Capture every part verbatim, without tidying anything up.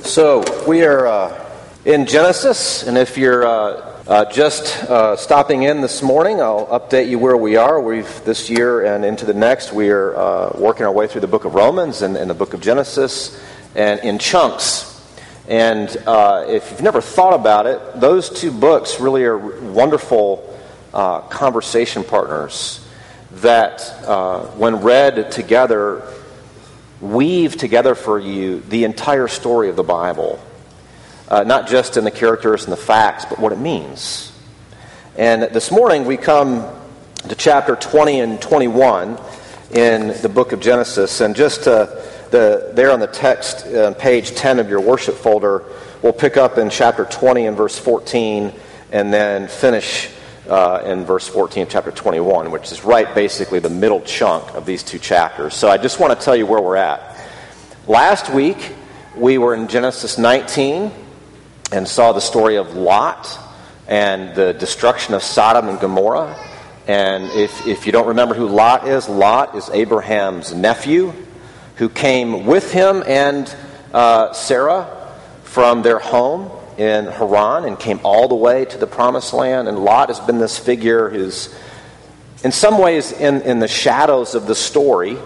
So we are uh, in Genesis, and if you're uh, uh, just uh, stopping in this morning, I'll update you where we are. We've this year and into the next, we are uh, working our way through the book of Romans and, and the book of Genesis, and in chunks. And uh, if you've never thought about it, those two books really are wonderful uh, conversation partners that, uh, when read together, weave together for you the entire story of the Bible, uh, not just in the characters and the facts, but what it means. And this morning we come to chapter twenty and twenty-one in the book of Genesis, and just to... The, there on the text, uh, page ten of your worship folder, we'll pick up in chapter twenty and verse fourteen, and then finish uh, in verse fourteen of chapter twenty-one, which is right basically the middle chunk of these two chapters. So I just want to tell you where we're at. Last week, we were in Genesis nineteen and saw the story of Lot and the destruction of Sodom and Gomorrah. And if, if you don't remember who Lot is, Lot is Abraham's nephew, who came with him and uh, Sarah from their home in Haran and came all the way to the promised land. And Lot has been this figure who's in some ways in, in the shadows of the story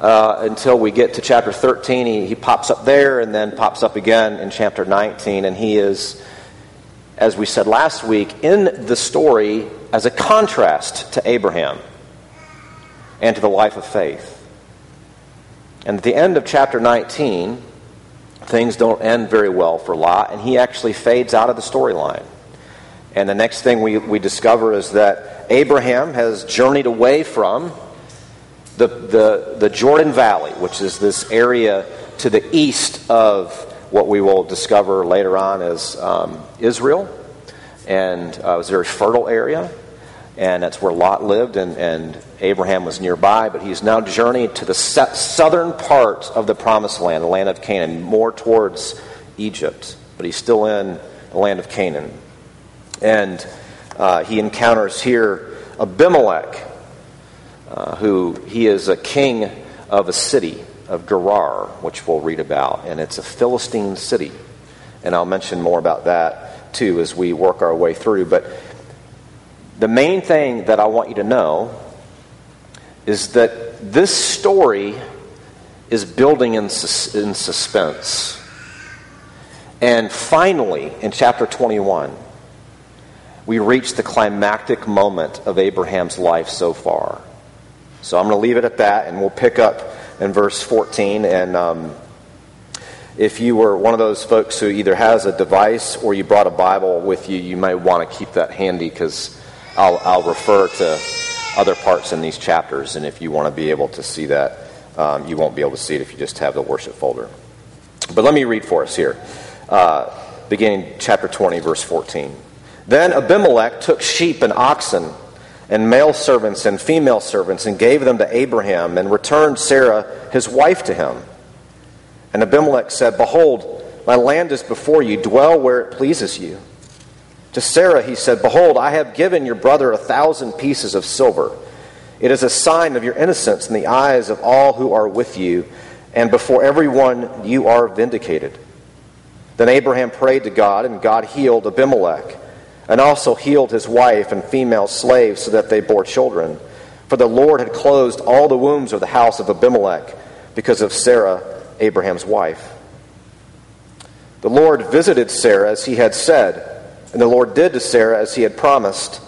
uh, until we get to chapter thirteen. He, he pops up there and then pops up again in chapter nineteen. And he is, as we said last week, in the story as a contrast to Abraham and to the life of faith. And at the end of chapter nineteen, things don't end very well for Lot, and he actually fades out of the storyline. And the next thing we, we discover is that Abraham has journeyed away from the, the, the Jordan Valley, which is this area to the east of what we will discover later on as um, Israel. And uh, it was a very fertile area. And that's where Lot lived, and, and Abraham was nearby, but he's now journeyed to the southern part of the promised land, the land of Canaan, more towards Egypt. But he's still in the land of Canaan. And uh, he encounters here Abimelech, uh, who he is a king of a city of Gerar, which we'll read about. And it's a Philistine city. And I'll mention more about that, too, as we work our way through. But the main thing that I want you to know is that this story is building in, sus- in suspense. And finally, in chapter twenty-one, we reach the climactic moment of Abraham's life so far. So I'm going to leave it at that, and we'll pick up in verse fourteen. And um, if you were one of those folks who either has a device or you brought a Bible with you, you may want to keep that handy, because I'll, I'll refer to other parts in these chapters, and if you want to be able to see that, um, you won't be able to see it if you just have the worship folder. But let me read for us here, uh, beginning chapter twenty, verse fourteen. Then Abimelech took sheep and oxen and male servants and female servants and gave them to Abraham and returned Sarah his wife to him. And Abimelech said, "Behold, my land is before you, dwell where it pleases you." To Sarah he said, "Behold, I have given your brother a thousand pieces of silver. It is a sign of your innocence in the eyes of all who are with you, and before everyone you are vindicated." Then Abraham prayed to God, and God healed Abimelech, and also healed his wife and female slaves so that they bore children. For the Lord had closed all the wombs of the house of Abimelech because of Sarah, Abraham's wife. The Lord visited Sarah as he had said, and the Lord did to Sarah as he had promised.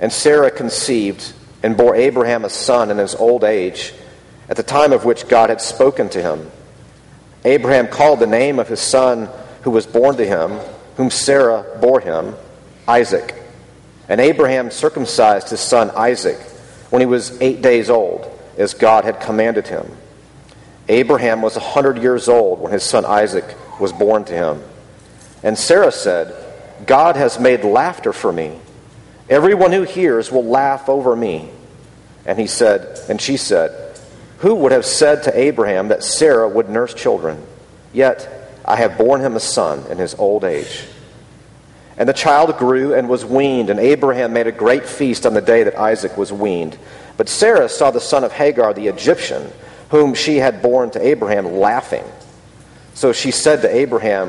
And Sarah conceived and bore Abraham a son in his old age, at the time of which God had spoken to him. Abraham called the name of his son who was born to him, whom Sarah bore him, Isaac. And Abraham circumcised his son Isaac when he was eight days old, as God had commanded him. Abraham was a hundred years old when his son Isaac was born to him. And Sarah said, "God has made laughter for me. Everyone who hears will laugh over me." And he said, and she said, "Who would have said to Abraham that Sarah would nurse children? Yet I have borne him a son in his old age." And the child grew and was weaned, and Abraham made a great feast on the day that Isaac was weaned. But Sarah saw the son of Hagar the Egyptian, whom she had borne to Abraham, laughing. So she said to Abraham,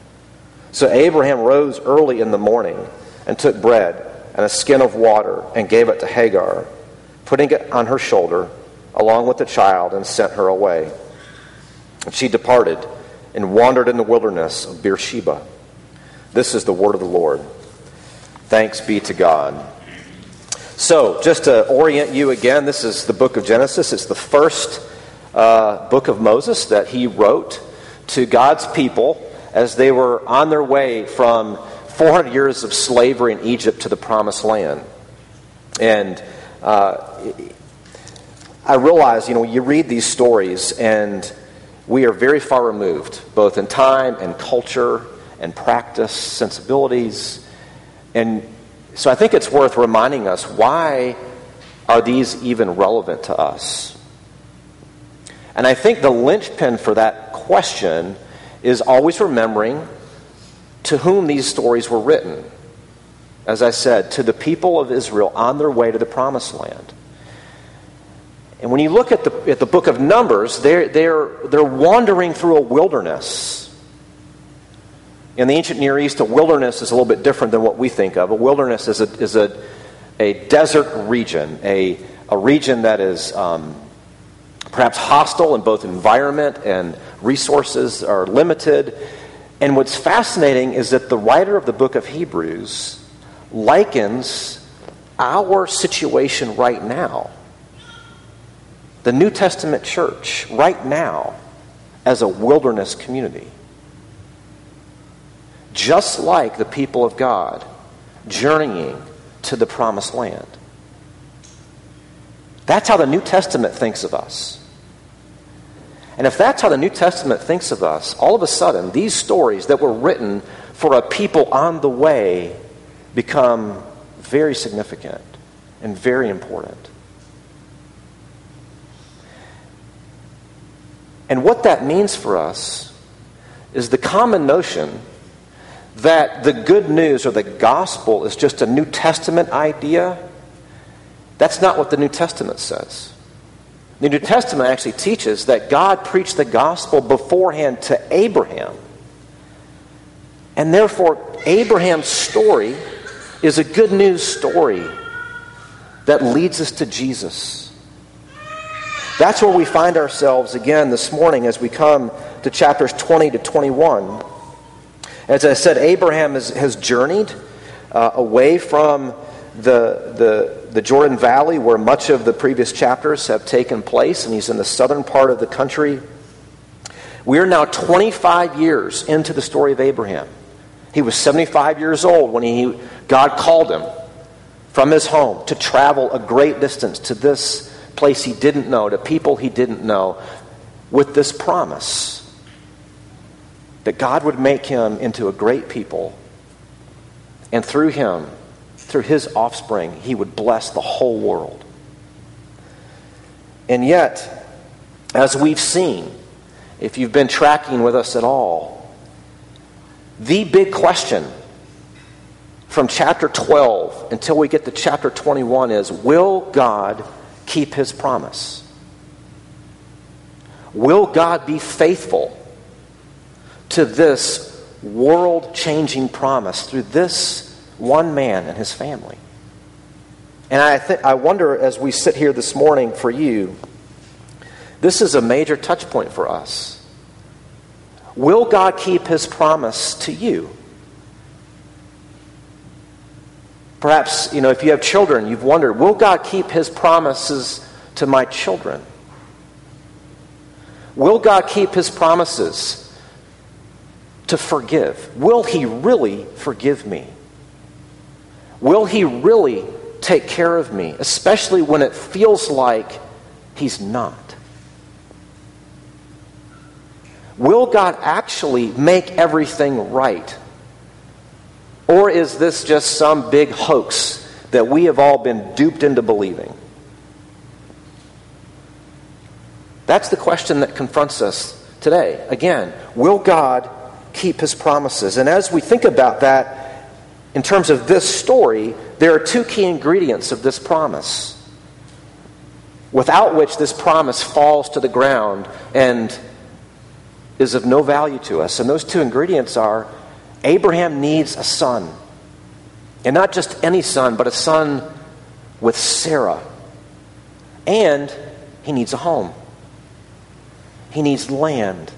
So Abraham rose early in the morning and took bread and a skin of water and gave it to Hagar, putting it on her shoulder along with the child, and sent her away. And she departed and wandered in the wilderness of Beersheba. This is the word of the Lord. Thanks be to God. So, just to orient you again, this is the book of Genesis. It's the first uh, book of Moses that he wrote to God's people as they were on their way from four hundred years of slavery in Egypt to the Promised Land. And uh, I realize, you know, you read these stories and we are very far removed, both in time and culture and practice, sensibilities. And so I think it's worth reminding us, why are these even relevant to us? And I think the linchpin for that question is always remembering to whom these stories were written. As I said, to the people of Israel on their way to the Promised Land. And when you look at the, at the book of Numbers, they're, they're, they're wandering through a wilderness. In the ancient Near East, a wilderness is a little bit different than what we think of. A wilderness is a, is a, a desert region, a, a region that is um, perhaps hostile in both environment and resources are limited. And what's fascinating is that the writer of the book of Hebrews likens our situation right now, the New Testament church right now, as a wilderness community. Just like the people of God journeying to the Promised Land. That's how the New Testament thinks of us. And if that's how the New Testament thinks of us, all of a sudden, these stories that were written for a people on the way become very significant and very important. And what that means for us is the common notion that the good news or the gospel is just a New Testament idea. That's not what the New Testament says. The New Testament actually teaches that God preached the gospel beforehand to Abraham. And therefore, Abraham's story is a good news story that leads us to Jesus. That's where we find ourselves again this morning as we come to chapters twenty to twenty-one. As I said, Abraham has, has journeyed uh, away from the, the, the Jordan Valley, where much of the previous chapters have taken place, and he's in the southern part of the country. We are now twenty-five years into the story of Abraham. He was seventy-five years old when he God called him from his home to travel a great distance to this place he didn't know, to people he didn't know, with this promise that God would make him into a great people, and through him, through his offspring, he would bless the whole world. And yet, as we've seen, if you've been tracking with us at all, the big question from chapter twelve until we get to chapter twenty-one is, will God keep his promise? Will God be faithful to this world-changing promise through this one man and his family? And I th- I wonder, as we sit here this morning for you, this is a major touch point for us. Will God keep his promise to you? Perhaps, you know, if you have children, you've wondered, will God keep his promises to my children? Will God keep his promises to forgive? Will he really forgive me? Will he really take care of me, especially when it feels like he's not? Will God actually make everything right? Or is this just some big hoax that we have all been duped into believing? That's the question that confronts us today. Again, will God keep his promises? And as we think about that, in terms of this story, there are two key ingredients of this promise, without which this promise falls to the ground and is of no value to us. And those two ingredients are, Abraham needs a son. And not just any son, but a son with Sarah. And he needs a home. He needs land.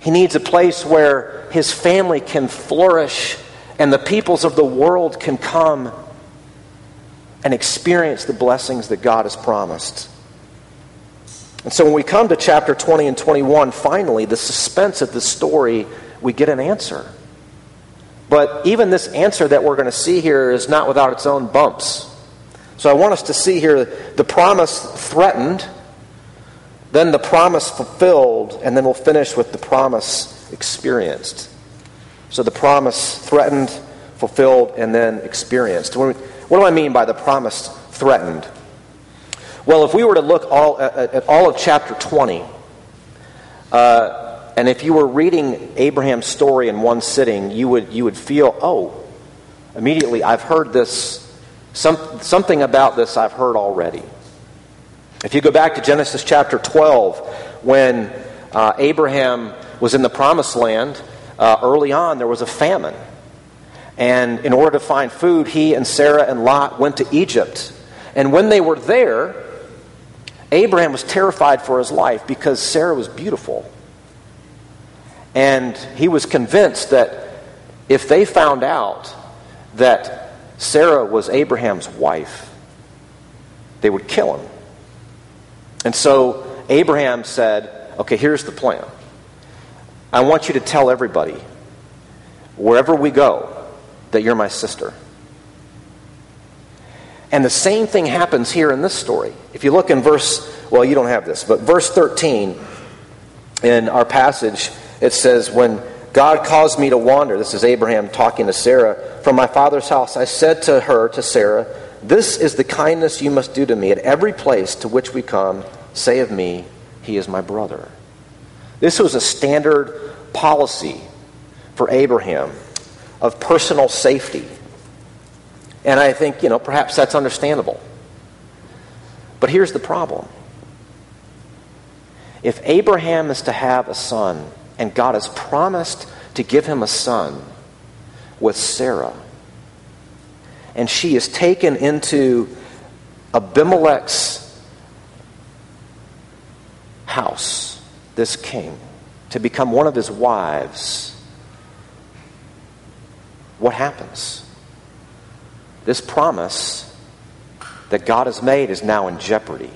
He needs a place where his family can flourish and the peoples of the world can come and experience the blessings that God has promised. And so when we come to chapter twenty and twenty-one, finally, the suspense of the story, we get an answer. But even this answer that we're going to see here is not without its own bumps. So I want us to see here the promise threatened, then the promise fulfilled, and then we'll finish with the promise experienced. So the promise threatened, fulfilled, and then experienced. What do I mean by the promise threatened? Well, if we were to look all, at, at all of chapter twenty, uh, and if you were reading Abraham's story in one sitting, you would you would feel, oh, immediately I've heard this, some, something about this I've heard already. If you go back to Genesis chapter twelve, when uh, Abraham was in the promised land, uh, early on there was a famine. And in order to find food, he and Sarah and Lot went to Egypt. And when they were there, Abraham was terrified for his life because Sarah was beautiful. And he was convinced that if they found out that Sarah was Abraham's wife, they would kill him. And so Abraham said, okay, here's the plan. I want you to tell everybody, wherever we go, that you're my sister. And the same thing happens here in this story. If you look in verse, well, you don't have this, but verse thirteen in our passage, it says, when God caused me to wander, this is Abraham talking to Sarah, from my father's house, I said to her, to Sarah, this is the kindness you must do to me at every place to which we come. Say of me, he is my brother. This was a standard policy for Abraham of personal safety. And I think, you know, perhaps that's understandable. But here's the problem. If Abraham is to have a son, and God has promised to give him a son with Sarah, and she is taken into Abimelech's house, this king, to become one of his wives, what happens? This promise that God has made is now in jeopardy.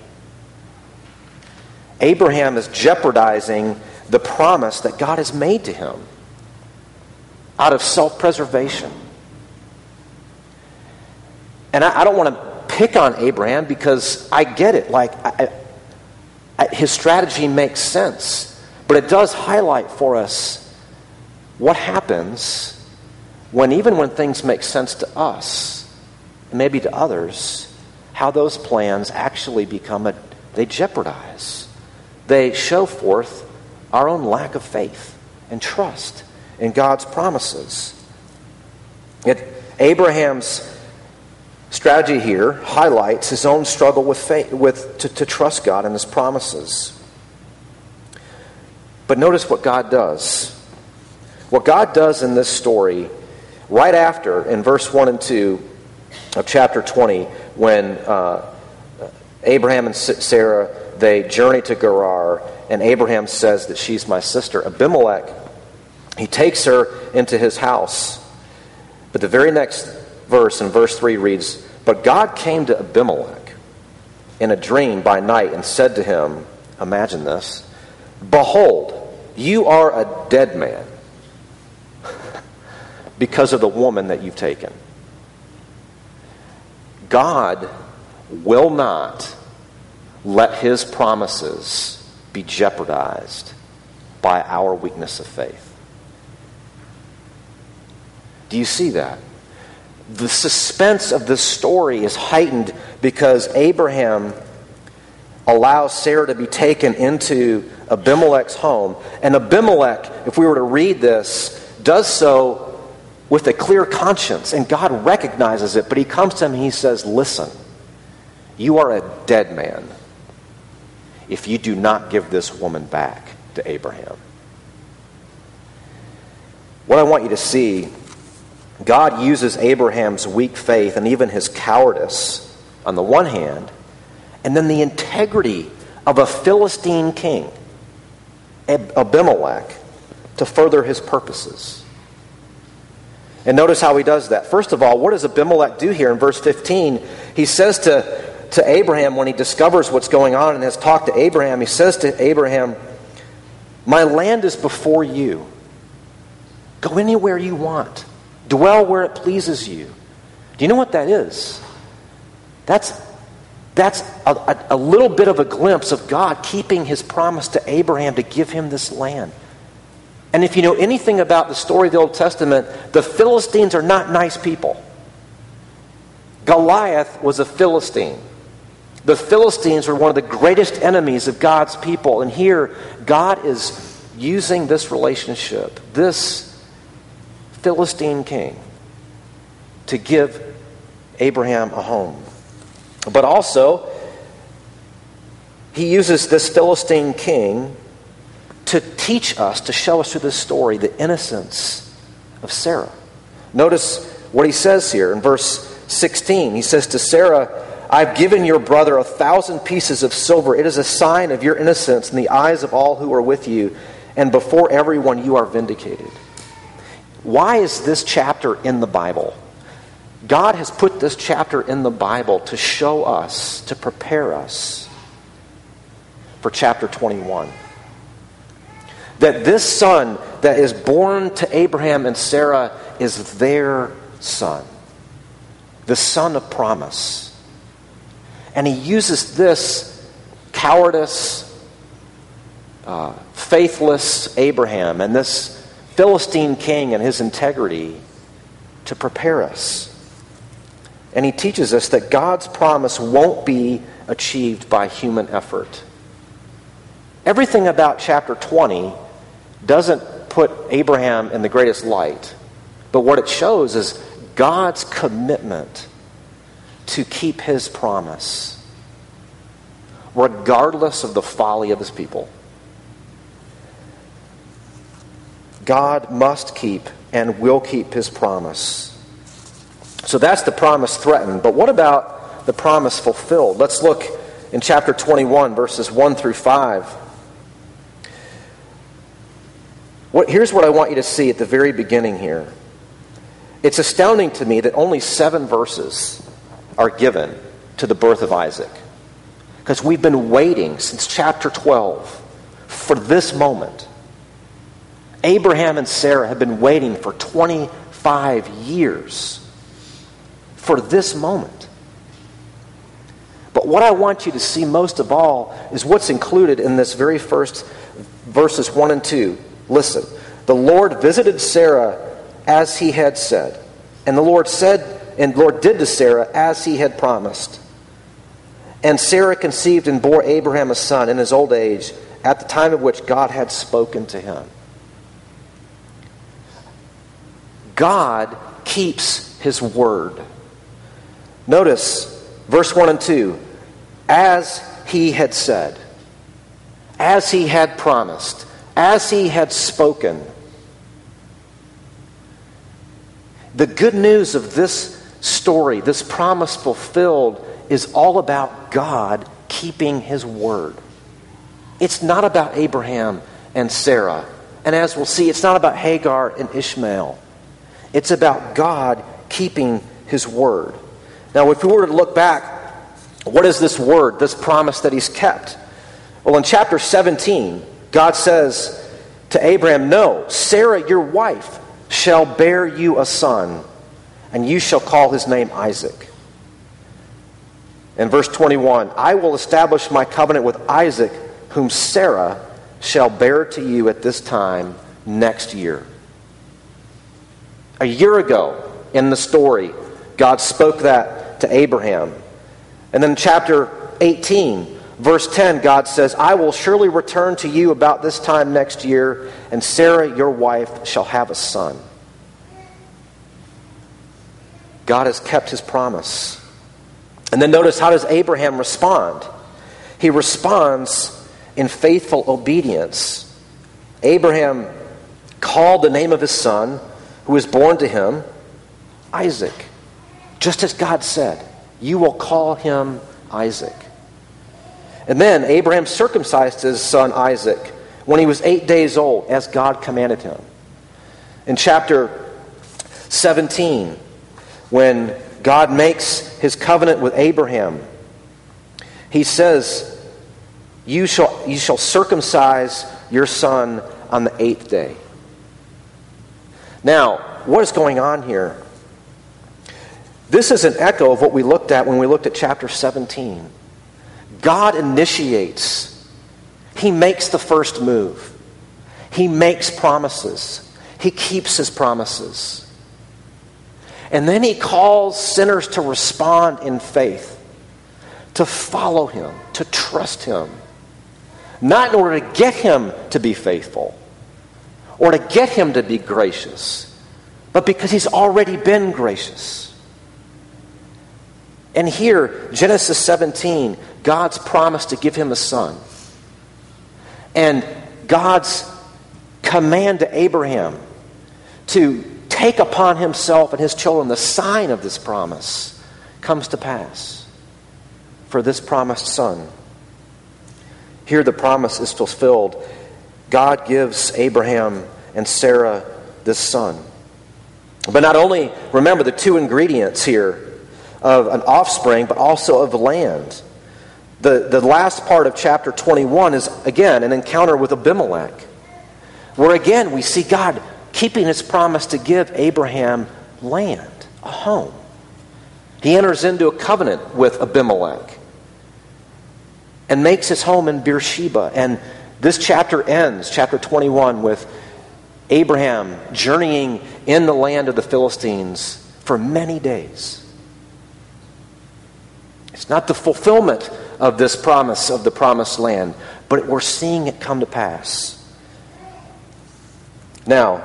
Abraham is jeopardizing the promise that God has made to him out of self-preservation. And I, I don't want to pick on Abraham because I get it. Like I, I, his strategy makes sense. But it does highlight for us what happens when even when things make sense to us, and maybe to others, how those plans actually become a, they jeopardize. They show forth our own lack of faith and trust in God's promises. Yet Abraham's strategy here highlights his own struggle with faith, with to, to trust God and his promises. But notice what God does. What God does in this story, right after, in verse one and two of chapter twenty, when uh, Abraham and Sarah, they journey to Gerar, and Abraham says that she's my sister. Abimelech, he takes her into his house. But the very next verse, in verse three, reads, but God came to Abimelech in a dream by night and said to him, imagine this, behold, you are a dead man because of the woman that you've taken. God will not let his promises be jeopardized by our weakness of faith. Do you see that? The suspense of this story is heightened because Abraham allows Sarah to be taken into Abimelech's home. And Abimelech, if we were to read this, does so with a clear conscience. And God recognizes it, but he comes to him and he says, listen, you are a dead man if you do not give this woman back to Abraham. What I want you to see, God uses Abraham's weak faith and even his cowardice on the one hand, and then the integrity of a Philistine king, Abimelech, to further his purposes. And notice how he does that. First of all, what does Abimelech do here in verse fifteen? He says to, to Abraham, when he discovers what's going on and has talked to Abraham, he says to Abraham, my land is before you. Go anywhere you want. Dwell where it pleases you. Do you know what that is? That's That's a, a, a little bit of a glimpse of God keeping his promise to Abraham to give him this land. And if you know anything about the story of the Old Testament, the Philistines are not nice people. Goliath was a Philistine. The Philistines were one of the greatest enemies of God's people. And here, God is using this relationship, this Philistine king, to give Abraham a home. But also, he uses this Philistine king to teach us, to show us through this story, the innocence of Sarah. Notice what he says here in verse sixteen. He says to Sarah, I've given your brother a thousand pieces of silver. It is a sign of your innocence in the eyes of all who are with you, and before everyone you are vindicated. Why is this chapter in the Bible? God has put this chapter in the Bible to show us, to prepare us for chapter twenty-one. That this son that is born to Abraham and Sarah is their son, the son of promise. And he uses this cowardice, uh, faithless Abraham and this Philistine king and his integrity to prepare us. And he teaches us that God's promise won't be achieved by human effort. Everything about chapter twenty doesn't put Abraham in the greatest light, but what it shows is God's commitment to keep his promise, regardless of the folly of his people. God must keep and will keep his promise. So that's the promise threatened. But what about the promise fulfilled? Let's look in chapter twenty-one, verses one through five. What, here's what I want you to see at the very beginning here. It's astounding to me that only seven verses are given to the birth of Isaac, because we've been waiting since chapter twelve for this moment. Abraham and Sarah have been waiting for twenty-five years. For this moment. But what I want you to see most of all is what's included in this very first verses one and two. Listen, the Lord visited Sarah as he had said, and the Lord said, and the Lord did to Sarah as he had promised. And Sarah conceived and bore Abraham a son in his old age, at the time of which God had spoken to him. God keeps his word. Notice verse one and two, as he had said, as he had promised, as he had spoken. The good news of this story, this promise fulfilled, is all about God keeping his word. It's not about Abraham and Sarah. And as we'll see, it's not about Hagar and Ishmael. It's about God keeping his word. Now, if we were to look back, what is this word, this promise that he's kept? Well, in chapter seventeen, God says to Abraham, no, Sarah, your wife, shall bear you a son, and you shall call his name Isaac. In verse twenty-one, I will establish my covenant with Isaac, whom Sarah shall bear to you at this time next year. A year ago in the story, God spoke that to Abraham. And then chapter eighteen, verse ten, God says, I will surely return to you about this time next year, and Sarah, your wife, shall have a son. God has kept his promise. And then notice, how does Abraham respond? He responds in faithful obedience. Abraham called the name of his son, who was born to him, Isaac. Just as God said, you will call him Isaac. And then Abraham circumcised his son Isaac when he was eight days old, as God commanded him. In chapter seventeen, when God makes his covenant with Abraham, he says, you shall, you shall circumcise your son on the eighth day. Now, what is going on here? This is an echo of what we looked at when we looked at chapter seventeen. God initiates. He makes the first move. He makes promises. He keeps his promises. And then he calls sinners to respond in faith, to follow him, to trust him. Not in order to get him to be faithful or to get him to be gracious, but because he's already been gracious. And here, Genesis seventeen, God's promise to give him a son. And God's command to Abraham to take upon himself and his children the sign of this promise comes to pass for this promised son. Here the promise is fulfilled. God gives Abraham and Sarah this son. But not only, remember the two ingredients here, of an offspring, but also of land. The, the last part of chapter twenty-one is, again, an encounter with Abimelech, where again we see God keeping his promise to give Abraham land, a home. He enters into a covenant with Abimelech and makes his home in Beersheba. And this chapter ends, chapter twenty-one, with Abraham journeying in the land of the Philistines for many days. It's not the fulfillment of this promise, of the promised land, but we're seeing it come to pass. Now,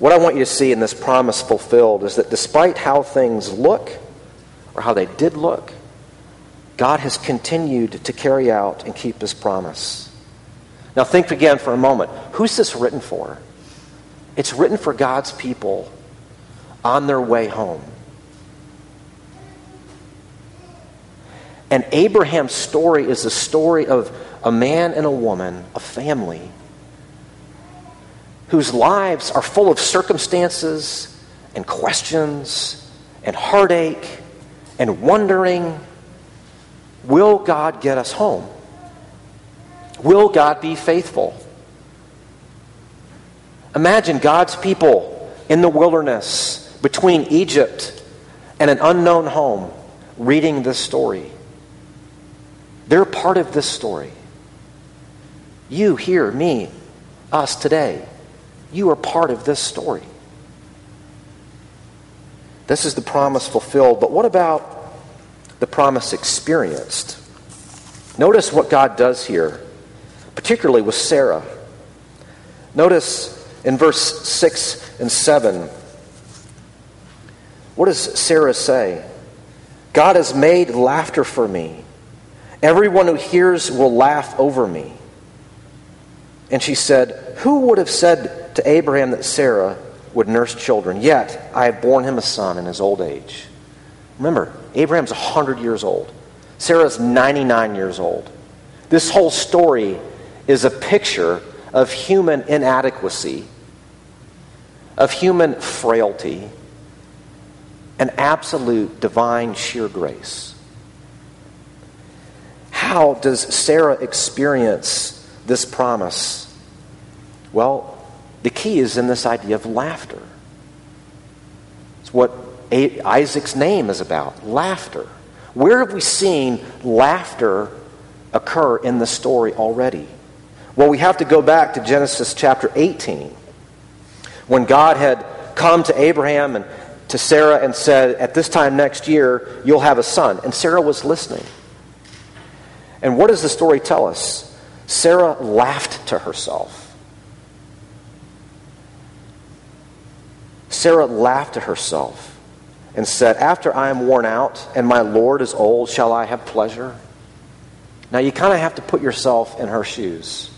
what I want you to see in this promise fulfilled is that despite how things look, or how they did look, God has continued to carry out and keep his promise. Now think again for a moment. Who's this written for? It's written for God's people on their way home. And Abraham's story is the story of a man and a woman, a family, whose lives are full of circumstances and questions and heartache and wondering, will God get us home? Will God be faithful? Imagine God's people in the wilderness between Egypt and an unknown home reading this story. They're part of this story. You, here, me, us today, you are part of this story. This is the promise fulfilled, but what about the promise experienced? Notice what God does here, particularly with Sarah. Notice in verse six and seven, what does Sarah say? God has made laughter for me. Everyone who hears will laugh over me. And she said, who would have said to Abraham that Sarah would nurse children? Yet I have borne him a son in his old age. Remember, Abraham's one hundred years old. Sarah's ninety-nine years old. This whole story is a picture of human inadequacy, of human frailty, and absolute divine sheer grace. How does Sarah experience this promise? Well, the key is in this idea of laughter. It's what Isaac's name is about, laughter. Where have we seen laughter occur in the story already? Well, we have to go back to Genesis chapter eighteen, when God had come to Abraham and to Sarah and said, at this time next year, you'll have a son. And Sarah was listening. And what does the story tell us? Sarah laughed to herself. Sarah laughed to herself and said, after I am worn out and my Lord is old, shall I have pleasure? Now you kind of have to put yourself in her shoes.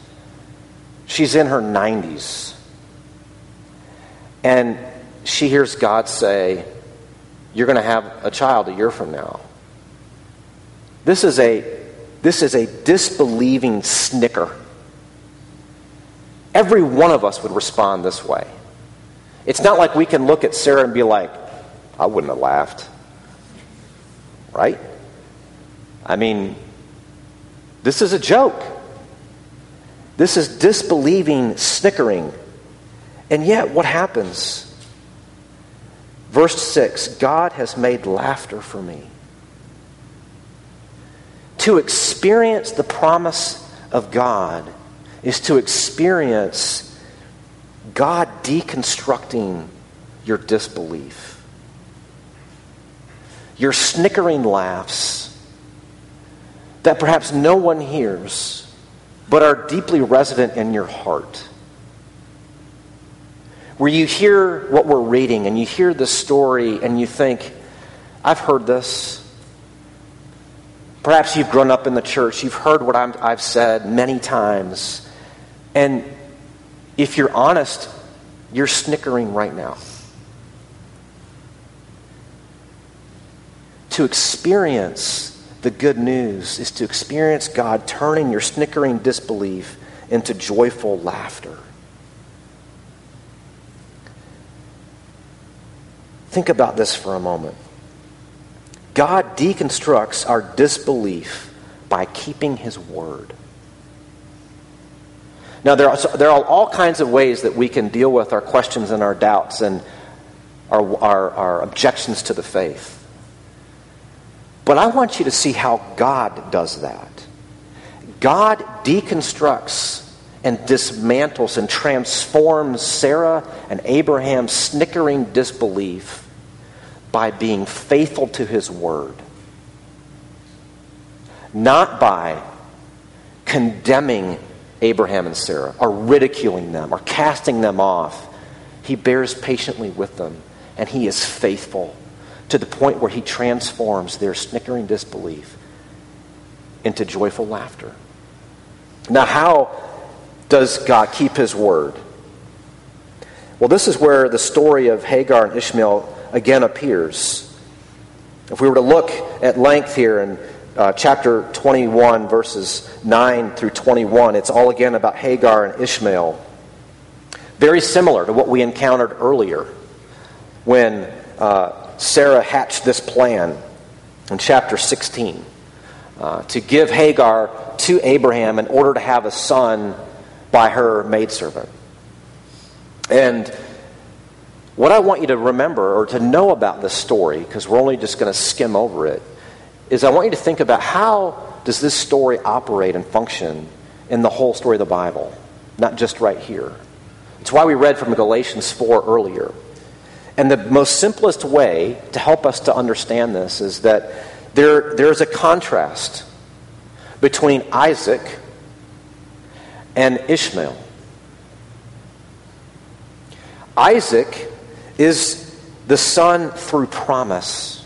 She's in her nineties. And she hears God say, you're going to have a child a year from now. This is a, this is a disbelieving snicker. Every one of us would respond this way. It's not like we can look at Sarah and be like, I wouldn't have laughed. Right? I mean, this is a joke. This is disbelieving, snickering. And yet, what happens? Verse six, God has made laughter for me. To experience the promise of God is to experience God deconstructing your disbelief. Your snickering laughs that perhaps no one hears, but are deeply resident in your heart. Where you hear what we're reading and you hear the story and you think, I've heard this. Perhaps you've grown up in the church. You've heard what I'm, I've said many times. And if you're honest, you're snickering right now. To experience the good news is to experience God turning your snickering disbelief into joyful laughter. Think about this for a moment. God deconstructs our disbelief by keeping his word. Now, there are, there are all kinds of ways that we can deal with our questions and our doubts and our, our, our objections to the faith. But I want you to see how God does that. God deconstructs and dismantles and transforms Sarah and Abraham's snickering disbelief by being faithful to his word, not by condemning Abraham and Sarah or ridiculing them or casting them off. He bears patiently with them, and he is faithful to the point where he transforms their snickering disbelief into joyful laughter. Now, how does God keep his word? Well, this is where the story of Hagar and Ishmael again appears. If we were to look at length here in uh, chapter twenty-one, verses nine through twenty-one, it's all again about Hagar and Ishmael. Very similar to what we encountered earlier when uh, Sarah hatched this plan in chapter sixteen uh, to give Hagar to Abraham in order to have a son by her maidservant. And what I want you to remember or to know about this story, because we're only just going to skim over it, is I want you to think about how does this story operate and function in the whole story of the Bible, not just right here. It's why we read from Galatians four earlier. And the most simplest way to help us to understand this is that there there's a contrast between Isaac and Ishmael. Isaac is the son through promise.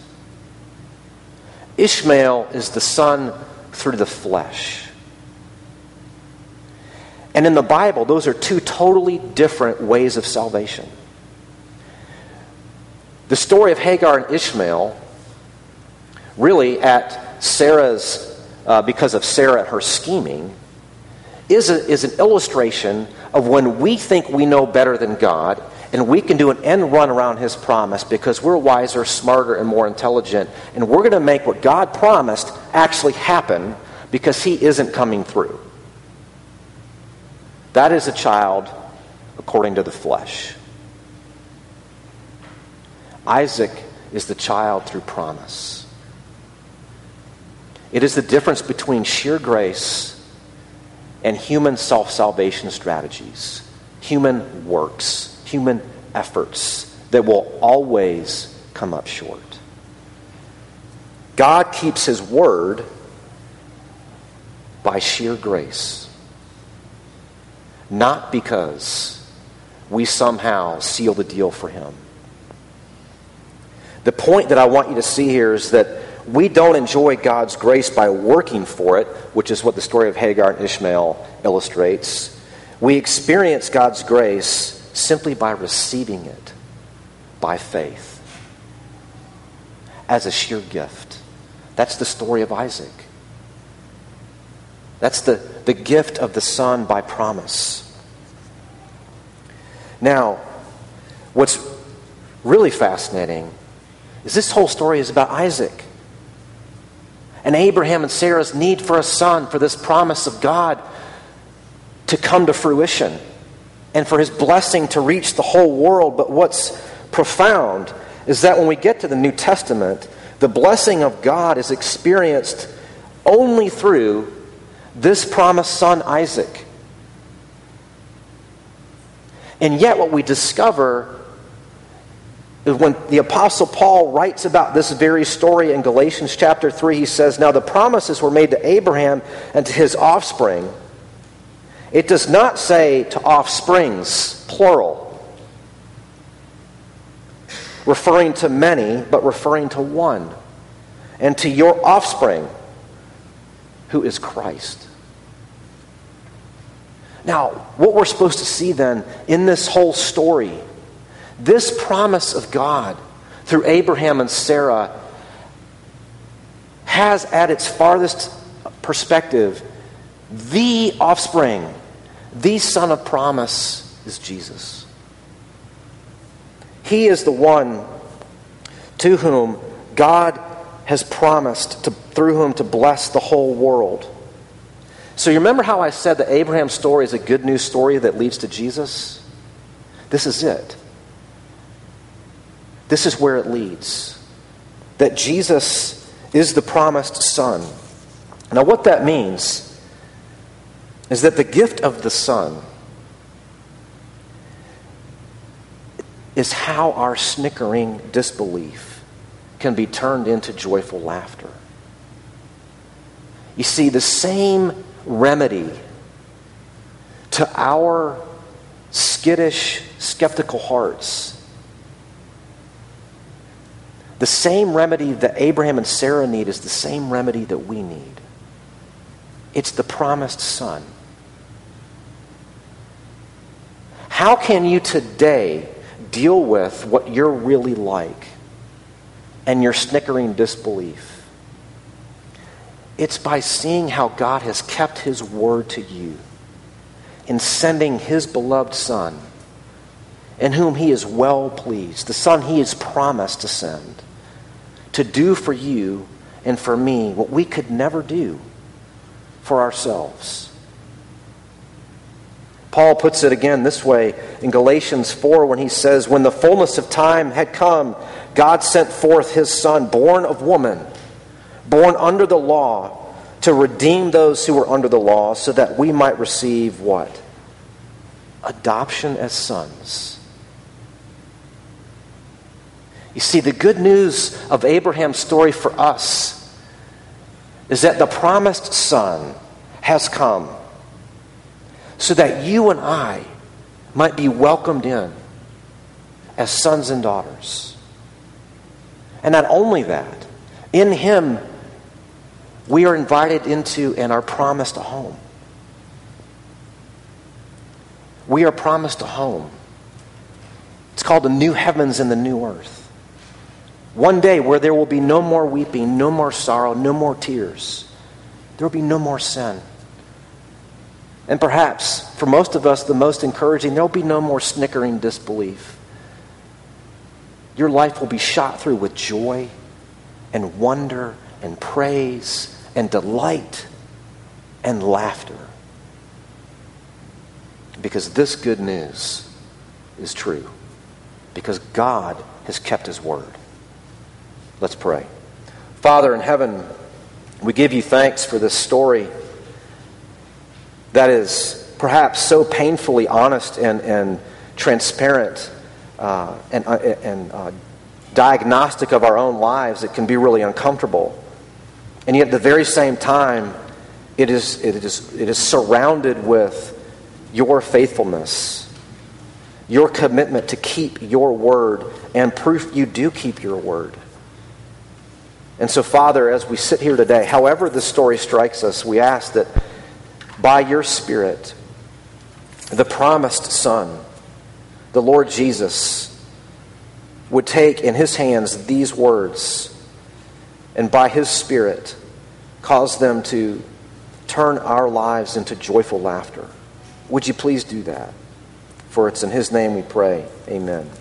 Ishmael is the son through the flesh. And in the Bible, those are two totally different ways of salvation. The story of Hagar and Ishmael, really at Sarah's, uh, because of Sarah and her scheming, is, a, is an illustration of when we think we know better than God, and we can do an end run around his promise because we're wiser, smarter, and more intelligent. And we're going to make what God promised actually happen because he isn't coming through. That is a child according to the flesh. Isaac is the child through promise. It is the difference between sheer grace and human self-salvation strategies, human works, human efforts that will always come up short. God keeps his word by sheer grace, not because we somehow seal the deal for him. The point that I want you to see here is that we don't enjoy God's grace by working for it, which is what the story of Hagar and Ishmael illustrates. We experience God's grace simply by receiving it by faith as a sheer gift. That's the story of Isaac. That's the, the gift of the Son by promise. Now, what's really fascinating is this whole story is about Isaac and Abraham and Sarah's need for a son, for this promise of God to come to fruition and for his blessing to reach the whole world. But what's profound is that when we get to the New Testament, the blessing of God is experienced only through this promised son, Isaac. And yet what we discover is when the Apostle Paul writes about this very story in Galatians chapter three, he says, "Now the promises were made to Abraham and to his offspring." It does not say to offsprings, plural, referring to many, but referring to one, and to your offspring, who is Christ. Now, what we're supposed to see then in this whole story, this promise of God through Abraham and Sarah has at its farthest perspective the offspring, the son of promise is Jesus. He is the one to whom God has promised to, through whom to bless the whole world. So you remember how I said that Abraham's story is a good news story that leads to Jesus? This is it. This is where it leads. That Jesus is the promised son. Now what that means is that the gift of the son is how our snickering disbelief can be turned into joyful laughter. You see, the same remedy to our skittish, skeptical hearts, the same remedy that Abraham and Sarah need is the same remedy that we need. It's the promised son. How can you today deal with what you're really like and your snickering disbelief? It's by seeing how God has kept his word to you in sending his beloved son, in whom he is well pleased, the son he has promised to send, to do for you and for me what we could never do for ourselves. Paul puts it again this way in Galatians four when he says, "When the fullness of time had come, God sent forth his son, born of woman, born under the law, to redeem those who were under the law, so that we might receive what? Adoption as sons." You see, the good news of Abraham's story for us is that the promised son has come so that you and I might be welcomed in as sons and daughters. And not only that, in him we are invited into and are promised a home. We are promised a home. It's called the new heavens and the new earth. One day where there will be no more weeping, no more sorrow, no more tears. There will be no more sin. And perhaps, for most of us, the most encouraging, there will be no more snickering disbelief. Your life will be shot through with joy and wonder and praise and delight and laughter. Because this good news is true. Because God has kept his word. Let's pray. Father in heaven, we give you thanks for this story. that is perhaps so painfully honest and, and transparent uh, and, uh, and uh, diagnostic of our own lives, it can be really uncomfortable. And yet at the very same time, it is, it is, it is surrounded with your faithfulness, your commitment to keep your word, and proof you do keep your word. And so, Father, as we sit here today, however the story strikes us, we ask that by your Spirit, the promised Son, the Lord Jesus, would take in his hands these words and by his Spirit cause them to turn our lives into joyful laughter. Would you please do that? For it's in his name we pray. Amen.